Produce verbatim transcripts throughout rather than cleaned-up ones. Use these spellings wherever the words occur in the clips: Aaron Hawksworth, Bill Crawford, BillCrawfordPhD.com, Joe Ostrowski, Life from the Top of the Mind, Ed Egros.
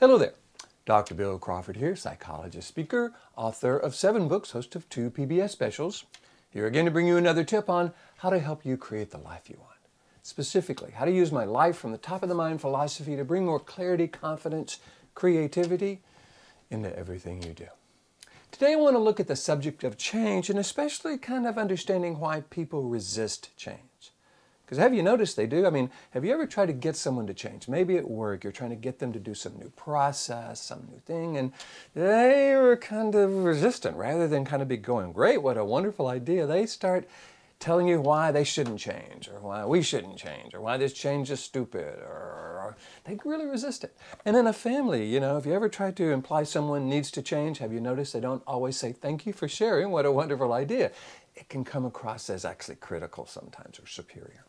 Hello there, Doctor Bill Crawford here, psychologist, speaker, author of seven books, host of two P B S specials. Here again to bring you another tip on how to help you create the life you want. Specifically, how to use my Life from the Top of the Mind philosophy to bring more clarity, confidence, creativity into everything you do. Today I want to look at the subject of change and especially kind of understanding why people resist change. Because have you noticed they do? I mean, have you ever tried to get someone to change? Maybe at work, you're trying to get them to do some new process, some new thing, and they were kind of resistant rather than kind of be going, great, what a wonderful idea. They start telling you why they shouldn't change, or why we shouldn't change, or why this change is stupid, or, or they really resist it. And in a family, you know, if you ever tried to imply someone needs to change, have you noticed they don't always say, thank you for sharing, what a wonderful idea? It can come across as actually critical sometimes, or superior.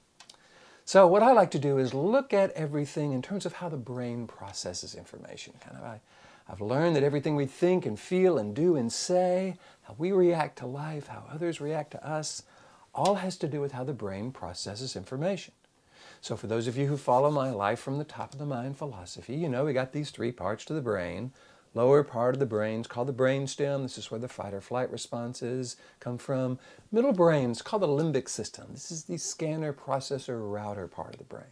So what I like to do is look at everything in terms of how the brain processes information. Kind of, I, I've learned that everything we think and feel and do and say, how we react to life, how others react to us, all has to do with how the brain processes information. So for those of you who follow my Life from the Top of the Mind philosophy, you know we got these three parts to the brain. Lower part of the brain is called the brainstem. This is where the fight or flight responses come from. Middle brain is called the limbic system. This is the scanner, processor, router part of the brain.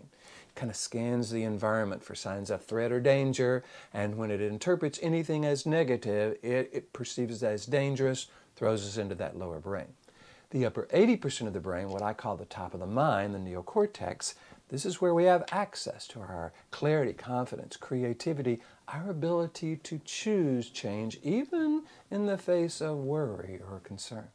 It kind of scans the environment for signs of threat or danger, and when it interprets anything as negative, it, it perceives that as dangerous, throws us into that lower brain. The upper eighty percent of the brain, what I call the top of the mind, the neocortex, this is where we have access to our clarity, confidence, creativity, our ability to choose change, even in the face of worry or concern.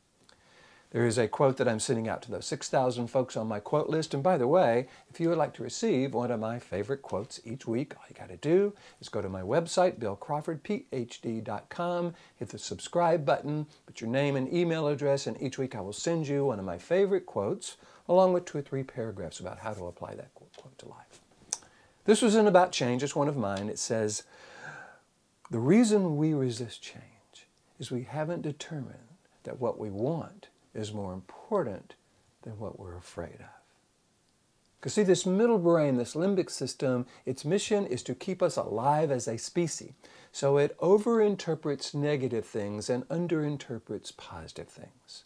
There is a quote that I'm sending out to those six thousand folks on my quote list. And by the way, if you would like to receive one of my favorite quotes each week, all you got to do is go to my website, Bill Crawford P H D dot com, hit the subscribe button, put your name and email address, and each week I will send you one of my favorite quotes, along with two or three paragraphs about how to apply that quote to life. This was in About Change. It's one of mine. It says, the reason we resist change is we haven't determined that what we want is more important than what we're afraid of. Because see, this middle brain, this limbic system, its mission is to keep us alive as a species. So it overinterprets negative things and underinterprets positive things.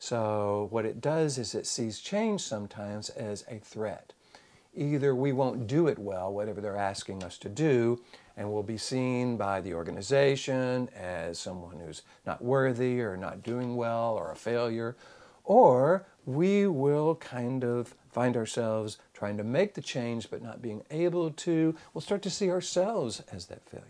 So what it does is it sees change sometimes as a threat. Either we won't do it well, whatever they're asking us to do, and we'll be seen by the organization as someone who's not worthy or not doing well or a failure, or we will kind of find ourselves trying to make the change but not being able to. We'll start to see ourselves as that failure.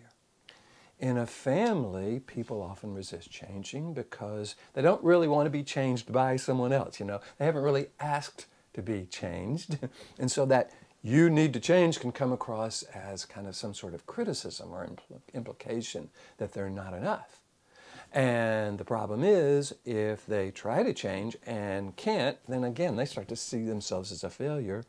In a family, people often resist changing because they don't really want to be changed by someone else, you know. They haven't really asked to be changed. And so that you need to change can come across as kind of some sort of criticism or impl- implication that they're not enough. And the problem is, if they try to change and can't, then again, they start to see themselves as a failure.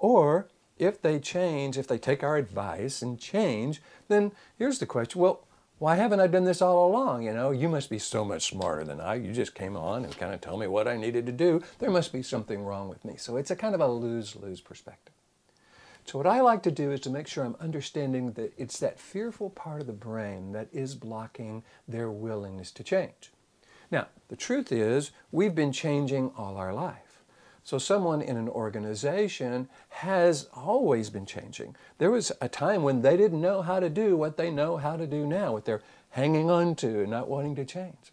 Or if they change, if they take our advice and change, then here's the question, well, why haven't I done this all along? You know, you must be so much smarter than I. You just came on and kind of told me what I needed to do. There must be something wrong with me. So it's a kind of a lose-lose perspective. So what I like to do is to make sure I'm understanding that it's that fearful part of the brain that is blocking their willingness to change. Now, the truth is we've been changing all our life. So someone in an organization has always been changing. There was a time when they didn't know how to do what they know how to do now, what they're hanging on to and not wanting to change.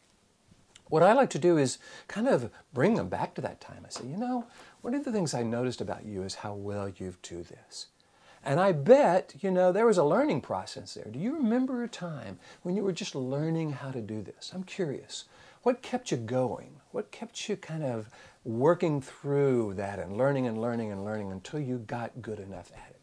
What I like to do is kind of bring them back to that time. I say, you know, one of the things I noticed about you is how well you do this. And I bet, you know, there was a learning process there. Do you remember a time when you were just learning how to do this? I'm curious. What kept you going? What kept you kind of working through that and learning and learning and learning until you got good enough at it?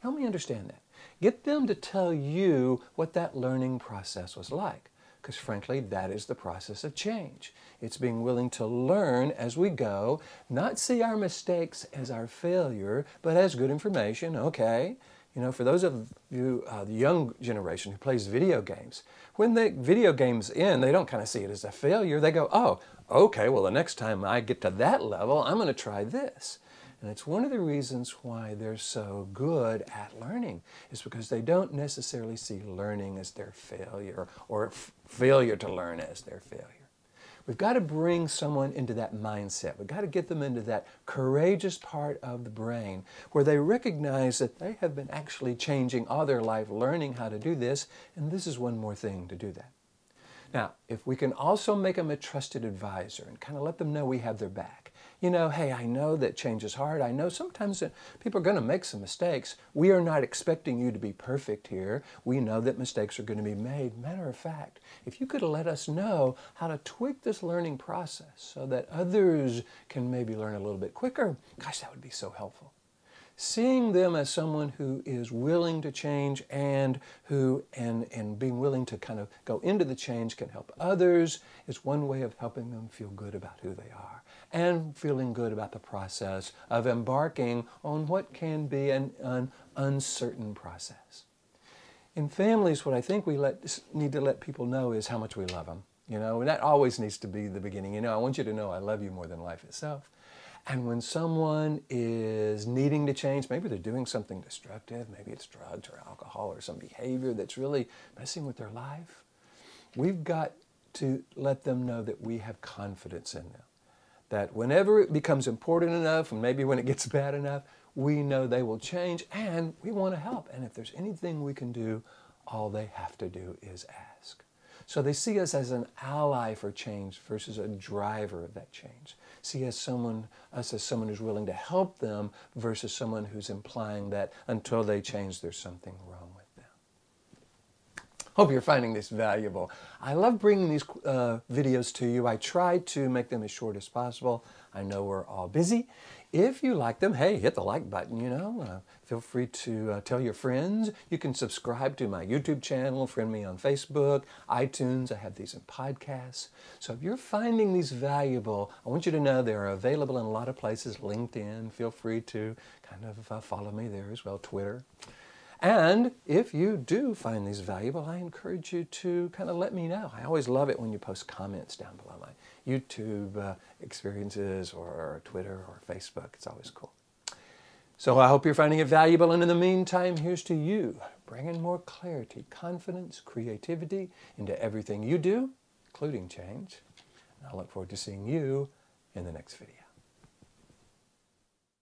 Help me understand that. Get them to tell you what that learning process was like, because frankly, that is the process of change. It's being willing to learn as we go, not see our mistakes as our failure, but as good information, okay? You know, for those of you, uh, the young generation who plays video games, when the video games end, they don't kind of see it as a failure. They go, oh, okay, well, the next time I get to that level, I'm going to try this. And it's one of the reasons why they're so good at learning, is because they don't necessarily see learning as their failure, or failure to learn as their failure. We've got to bring someone into that mindset. We've got to get them into that courageous part of the brain where they recognize that they have been actually changing all their life, learning how to do this, and this is one more thing to do that. Now, if we can also make them a trusted advisor and kind of let them know we have their back. You know, hey, I know that change is hard. I know sometimes people are going to make some mistakes. We are not expecting you to be perfect here. We know that mistakes are going to be made. Matter of fact, if you could let us know how to tweak this learning process so that others can maybe learn a little bit quicker, gosh, that would be so helpful. Seeing them as someone who is willing to change and who and, and being willing to kind of go into the change can help others is one way of helping them feel good about who they are and feeling good about the process of embarking on what can be an, an uncertain process. In families, what I think we let, need to let people know is how much we love them. You know, and that always needs to be the beginning. You know, I want you to know I love you more than life itself. And when someone is needing to change, maybe they're doing something destructive, maybe it's drugs or alcohol or some behavior that's really messing with their life, we've got to let them know that we have confidence in them. That whenever it becomes important enough, and maybe when it gets bad enough, we know they will change and we want to help. And if there's anything we can do, all they have to do is ask. So they see us as an ally for change versus a driver of that change. See us, someone, us as someone who's willing to help them versus someone who's implying that until they change, there's something wrong with them. Hope you're finding this valuable. I love bringing these uh, videos to you. I try to make them as short as possible. I know we're all busy. If you like them, hey, hit the like button, you know. Uh, feel free to uh, tell your friends. You can subscribe to my YouTube channel, friend me on Facebook, iTunes. I have these in podcasts. So if you're finding these valuable, I want you to know they're available in a lot of places. LinkedIn, feel free to kind of uh, follow me there as well, Twitter. And if you do find these valuable, I encourage you to kind of let me know. I always love it when you post comments down below my YouTube uh, experiences or Twitter or Facebook. It's always cool. So I hope you're finding it valuable. And in the meantime, here's to you bringing more clarity, confidence, creativity into everything you do, including change. And I look forward to seeing you in the next video.